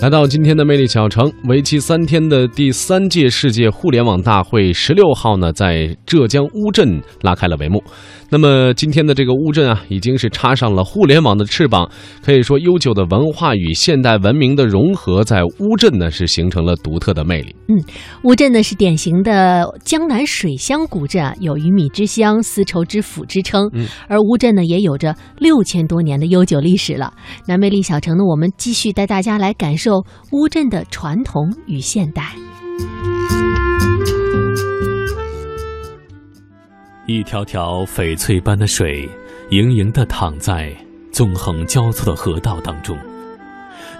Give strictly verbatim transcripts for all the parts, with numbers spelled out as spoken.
来到今天的魅力小城，为期三天的第三届世界互联网大会十六号呢，在浙江乌镇拉开了帷幕。那么今天的这个乌镇啊，已经是插上了互联网的翅膀，可以说悠久的文化与现代文明的融合，在乌镇呢是形成了独特的魅力。嗯，乌镇呢是典型的江南水乡古镇啊，有鱼米之乡、丝绸之府之称。嗯，而乌镇呢也有着六千多年的悠久历史了。那魅力小城呢，我们继续带大家来感受乌镇的传统与现代。一条条翡翠般的水盈盈地淌在纵横交错的河道当中，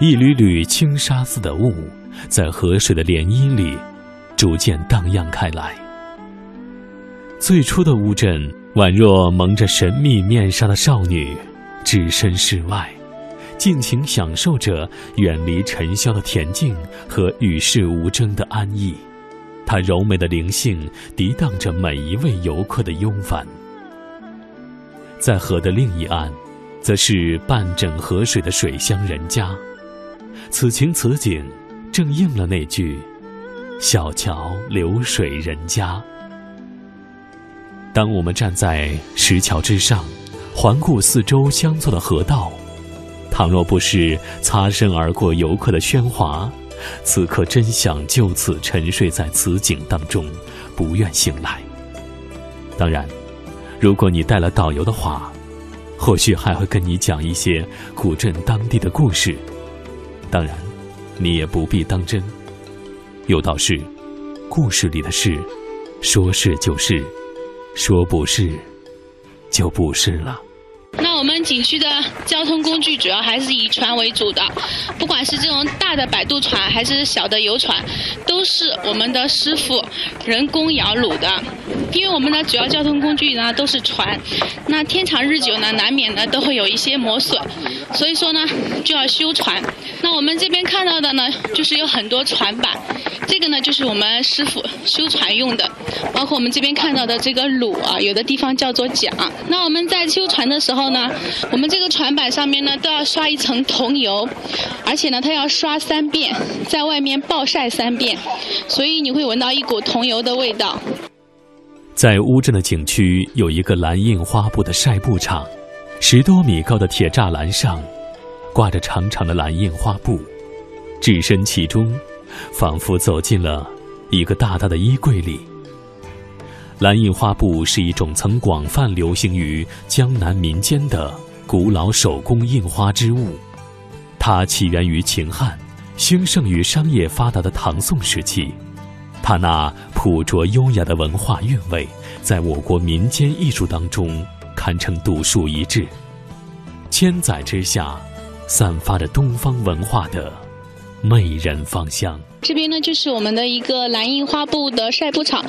一缕缕轻纱似的雾在河水的涟漪里逐渐荡漾开来。最初的乌镇宛若蒙着神秘面纱的少女，置身事外，尽情享受着远离尘嚣的恬静和与世无争的安逸，它柔美的灵性涤荡着每一位游客的慵烦。在河的另一岸，则是半枕河水的水乡人家，此情此景正应了那句“小桥流水人家”。当我们站在石桥之上，环顾四周相错的河道，倘若不是擦身而过游客的喧哗，此刻真想就此沉睡在此景当中，不愿醒来。当然，如果你带了导游的话，或许还会跟你讲一些古镇当地的故事。当然，你也不必当真。有道是，故事里的事，说是就是，说不是，就不是了。那我们景区的交通工具主要还是以船为主的，不管是这种大的摆渡船还是小的游船，都是我们的师傅人工摇橹的。因为我们的主要交通工具呢都是船，那天长日久呢，难免呢都会有一些磨损，所以说呢就要修船。那我们这边看到的呢，就是有很多船板，这个呢就是我们师傅修船用的，包括我们这边看到的这个橹啊，有的地方叫做桨。那我们在修船的时候呢，我们这个船板上面呢都要刷一层桐油，而且呢它要刷三遍，在外面暴晒三遍，所以你会闻到一股桐油的味道。在乌镇的景区有一个蓝印花布的晒布场，十多米高的铁栅栏上挂着长长的蓝印花布，置身其中仿佛走进了一个大大的衣柜里。蓝印花布是一种曾广泛流行于江南民间的古老手工印花织物，它起源于秦汉，兴盛于商业发达的唐宋时期。它那朴拙优雅的文化韵味，在我国民间艺术当中堪称独树一帜，千载之下散发着东方文化的媚人芳香。这边呢就是我们的一个蓝印花布的晒布场，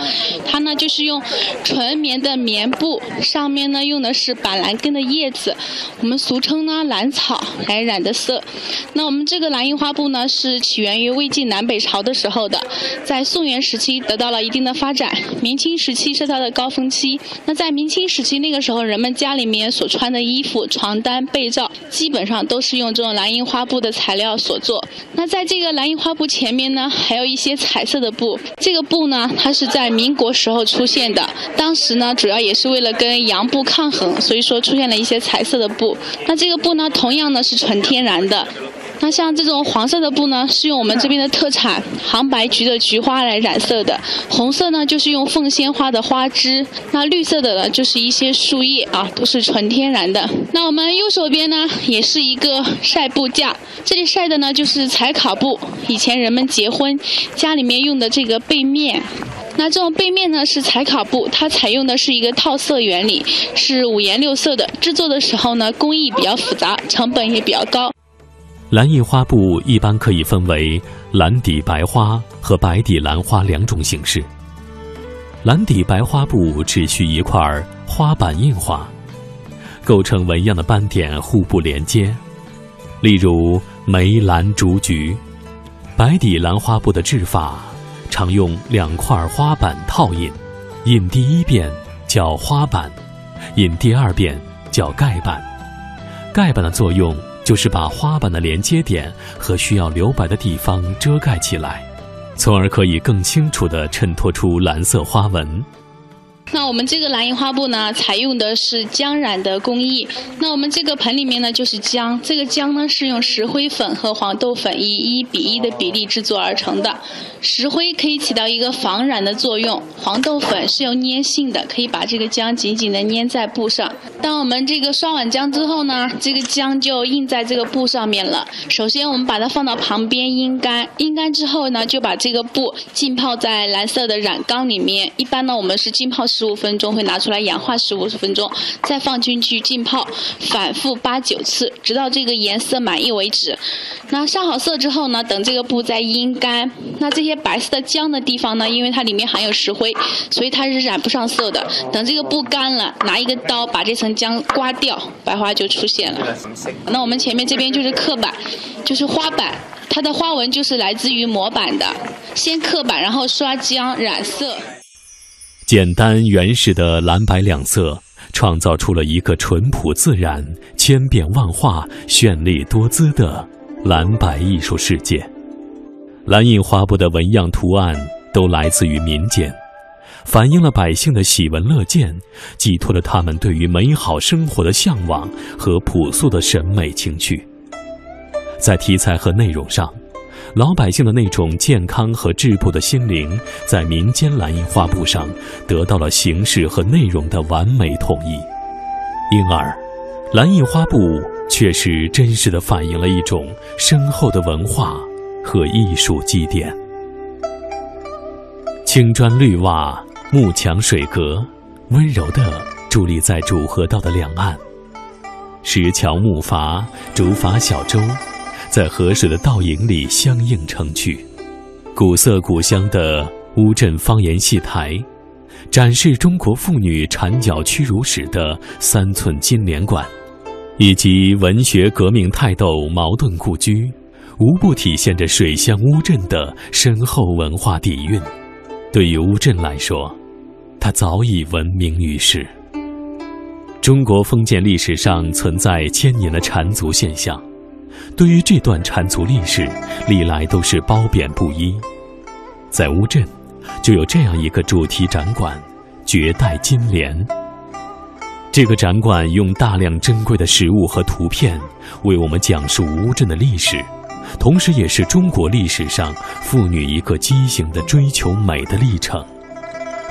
它呢就是用纯棉的棉布，上面呢用的是板蓝根的叶子，我们俗称呢蓝草，来染的色。那我们这个蓝印花布呢是起源于魏晋南北朝的时候的，在宋元时期得到了一定的发展，明清时期是它的高峰期。那在明清时期那个时候，人们家里面所穿的衣服、床单、被罩基本上都是用这种蓝印花布的材料所做。那在这个蓝印花布前面呢还有一些彩色的布，这个布呢它是在民国时候出现的，当时呢主要也是为了跟洋布抗衡，所以说出现了一些彩色的布。那这个布呢同样呢是纯天然的。那像这种黄色的布呢是用我们这边的特产杭白菊的菊花来染色的，红色呢就是用凤仙花的花枝，那绿色的呢就是一些树叶啊，都是纯天然的。那我们右手边呢也是一个晒布架，这里晒的呢就是彩卡布，以前人们结婚家里面用的这个被面。那这种背面呢是彩卡布，它采用的是一个套色原理，是五颜六色的，制作的时候呢工艺比较复杂，成本也比较高。蓝印花布一般可以分为蓝底白花和白底蓝花两种形式。蓝底白花布只需一块花板印花，构成纹样的斑点互不连接，例如梅兰竹菊。白底蓝花布的制法常用两块花板套印，印第一遍叫花板，印第二遍叫盖板。盖板的作用就是把花瓣的连接点和需要留白的地方遮盖起来，从而可以更清楚地衬托出蓝色花纹。那我们这个蓝银花布呢，采用的是浆染的工艺。那我们这个盆里面呢，就是浆，这个浆呢是用石灰粉和黄豆粉以一比一的比例制作而成的。石灰可以起到一个防染的作用，黄豆粉是有粘性的，可以把这个浆紧紧的粘在布上。当我们这个刷完浆之后呢，这个浆就印在这个布上面了。首先我们把它放到旁边阴干，阴干之后呢，就把这个布浸泡在蓝色的染缸里面。一般呢，我们是浸泡十五分钟，会拿出来氧化十五分钟，再放进去浸泡，反复八九次，直到这个颜色满意为止。那上好色之后呢，等这个布再阴干。那这些白色的浆的地方呢，因为它里面含有石灰，所以它是染不上色的。等这个布干了，拿一个刀把这层浆刮掉，白花就出现了。那我们前面这边就是刻板，就是花板，它的花纹就是来自于模板的。先刻板，然后刷浆染色。简单原始的蓝白两色，创造出了一个淳朴自然、千变万化、绚丽多姿的蓝白艺术世界。蓝印花布的纹样图案都来自于民间，反映了百姓的喜闻乐见，寄托了他们对于美好生活的向往和朴素的审美情趣。在题材和内容上，老百姓的那种健康和质朴的心灵，在民间蓝印花布上得到了形式和内容的完美统一，因而蓝印花布确实真实地反映了一种深厚的文化和艺术积淀。青砖绿瓦，幕墙水阁，温柔地伫立在主河道的两岸，石桥木筏，竹筏小舟在河水的倒影里相映成趣。古色古香的乌镇方言戏台，展示中国妇女缠脚屈辱史的三寸金莲馆，以及文学革命泰斗茅盾故居，无不体现着水乡乌镇的深厚文化底蕴。对于乌镇来说，它早已闻名于世。中国封建历史上存在千年的缠足现象，对于这段缠足历史，历来都是褒贬不一。在乌镇，就有这样一个主题展馆——绝代金莲。这个展馆用大量珍贵的实物和图片，为我们讲述乌镇的历史，同时也是中国历史上妇女一个畸形的追求美的历程。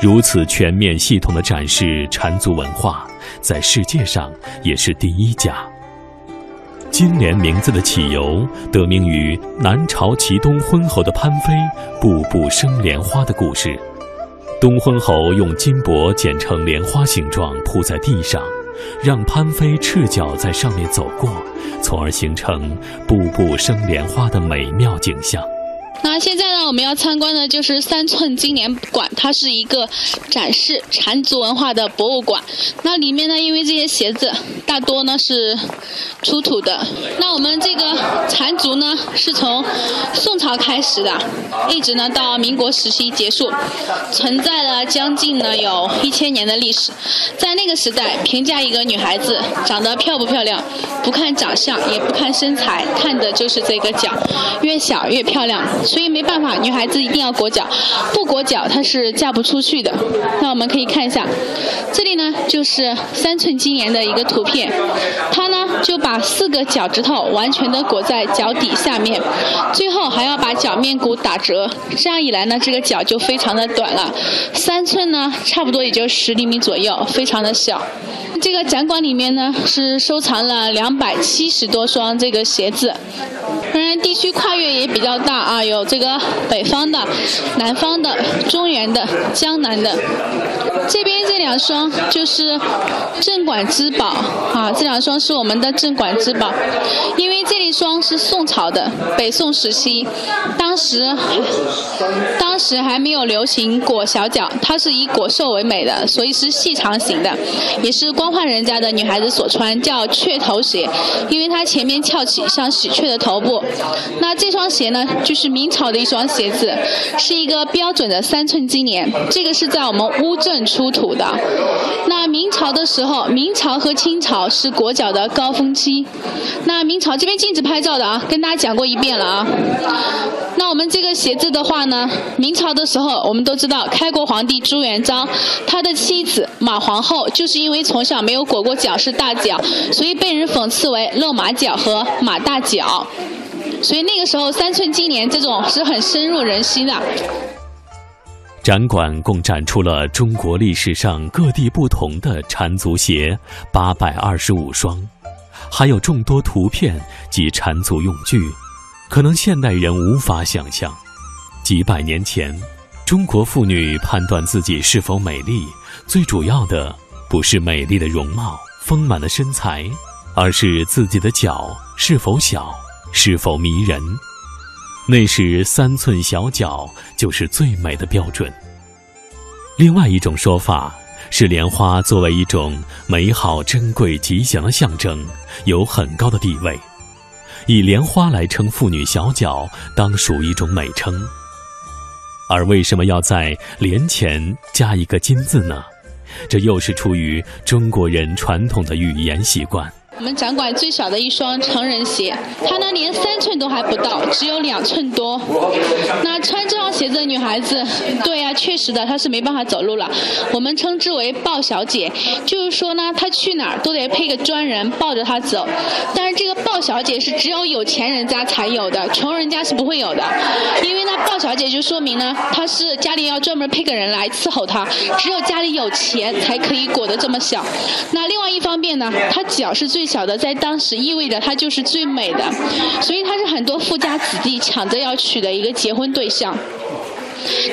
如此全面系统的展示缠足文化，在世界上也是第一家。金莲名字的起由得名于南朝齐东昏侯的潘妃步步生莲花的故事。东昏侯用金箔剪成莲花形状铺在地上，让潘妃赤脚在上面走过，从而形成步步生莲花的美妙景象。那现在呢，我们要参观的就是三寸金莲馆，它是一个展示缠足文化的博物馆。那里面呢，因为这些鞋子大多呢是出土的。那我们这个缠足呢，是从宋朝开始的，一直呢到民国时期结束，存在了将近呢有一千年的历史。在那个时代，评价一个女孩子长得漂不漂亮，不看长相，也不看身材，看的就是这个脚，越小越漂亮。所以没办法，女孩子一定要裹脚，不裹脚她是嫁不出去的。那我们可以看一下，这里呢就是三寸金莲的一个图片，她呢就把四个脚趾头完全的裹在脚底下面，最后还要把脚面骨打折，这样一来呢，这个脚就非常的短了。三寸呢，差不多也就十厘米左右，非常的小。这个展馆里面呢，是收藏了两百七十多双这个鞋子，当然地区跨越也比较大啊，有这个北方的、南方的、中原的、江南的。这边这两双就是镇馆之宝啊，这两双是我们的镇馆之宝，因为这一双是宋朝的，北宋时期，当时当时还没有流行裹小脚，它是以裹瘦为美的，所以是细长型的，也是光化人家的女孩子所穿，叫雀头鞋，因为它前面翘起，像喜鹊的头部。那这双鞋呢，就是明朝的一双鞋子，是一个标准的三寸金莲，这个是在我们乌镇出土的。那明朝的时候，明朝和清朝是裹脚的高峰期。那明朝这边禁止拍照的啊，跟大家讲过一遍了啊。那我们这个鞋子的话呢，明朝的时候我们都知道，开国皇帝朱元璋他的妻子马皇后就是因为从小没有裹过脚，是大脚，所以被人讽刺为露马脚和马大脚。所以那个时候三寸金莲这种是很深入人心的。展馆共展出了中国历史上各地不同的缠足鞋八百二十五双，还有众多图片及缠足用具，可能现代人无法想象，几百年前中国妇女判断自己是否美丽，最主要的不是美丽的容貌、丰满的身材，而是自己的脚是否小，是否迷人。那时三寸小脚就是最美的标准。另外一种说法是，莲花作为一种美好、珍贵、吉祥的象征，有很高的地位，以莲花来称妇女小脚当属一种美称。而为什么要在莲前加一个金字呢？这又是出于中国人传统的语言习惯。我们展馆最小的一双成人鞋，它呢连三寸都还不到，只有两寸多。那穿这双鞋子的女孩子，对呀、啊，确实的，她是没办法走路了。我们称之为抱小姐，就是说呢，她去哪儿都得配个专人抱着她走。但是这个抱小姐是只有有钱人家才有的，穷人家是不会有的。因为呢，抱小姐就说明呢，她是家里要专门配个人来伺候她，只有家里有钱才可以裹得这么小。那另外一方面呢，她脚是最小的，在当时意味着她就是最美的，所以她是很多富家子弟抢着要娶的一个结婚对象。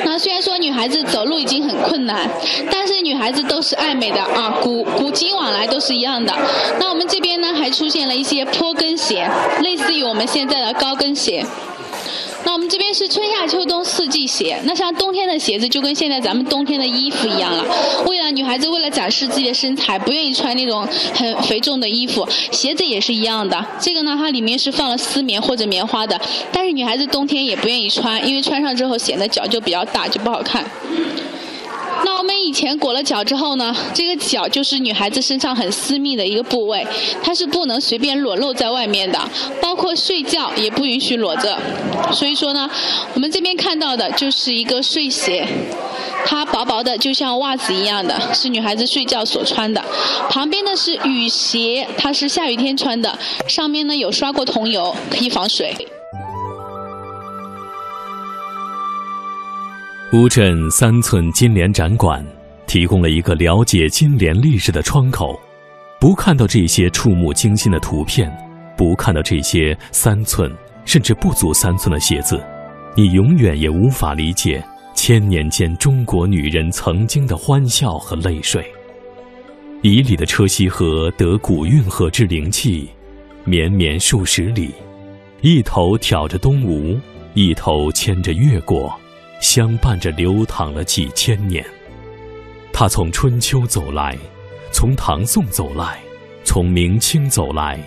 那虽然说女孩子走路已经很困难，但是女孩子都是爱美的啊，古古今往来都是一样的。那我们这边呢，还出现了一些坡跟鞋，类似于我们现在的高跟鞋。那我们这边是春夏秋冬四季鞋，那像冬天的鞋子就跟现在咱们冬天的衣服一样了。为了女孩子为了展示自己的身材，不愿意穿那种很肥重的衣服，鞋子也是一样的。这个呢，它里面是放了丝棉或者棉花的，但是女孩子冬天也不愿意穿，因为穿上之后显得脚就比较大，就不好看。那我们以前裹了脚之后呢，这个脚就是女孩子身上很私密的一个部位，它是不能随便裸露在外面的，包括睡觉也不允许裸着。所以说呢，我们这边看到的就是一个睡鞋，它薄薄的就像袜子一样的，是女孩子睡觉所穿的。旁边的是雨鞋，它是下雨天穿的，上面呢有刷过桐油，可以防水。乌镇三寸金莲展馆提供了一个了解金莲历史的窗口，不看到这些触目惊心的图片，不看到这些三寸甚至不足三寸的鞋子，你永远也无法理解千年间中国女人曾经的欢笑和泪水。以里的车溪河得古运河之灵气，绵绵数十里，一头挑着东吴，一头牵着越国，相伴着流淌了几千年。它从春秋走来，从唐宋走来，从明清走来，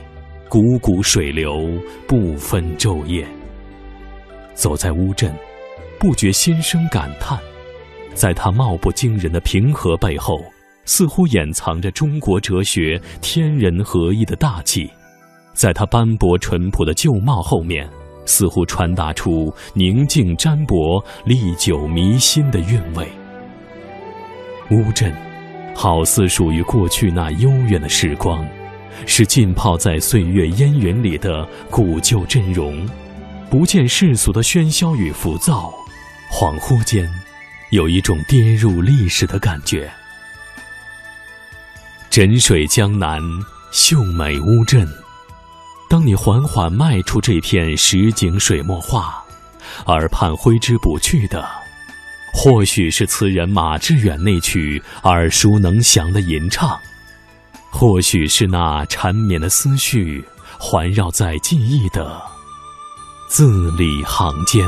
汩汩水流不分昼夜。走在乌镇，不觉心生感叹，在它貌不惊人的平和背后，似乎掩藏着中国哲学天人合一的大气，在它斑驳淳朴的旧貌后面，似乎传达出宁静占卜、历久弥新的韵味。乌镇好似属于过去那悠远的时光，是浸泡在岁月烟云里的古旧阵容，不见世俗的喧嚣与浮躁，恍惚间有一种跌入历史的感觉。枕水江南，秀美乌镇。当你缓缓迈出这片石景水墨画，耳畔挥之不去的，或许是词人马致远那曲耳熟能详的吟唱，或许是那缠绵的思绪环绕在记忆的字里行间。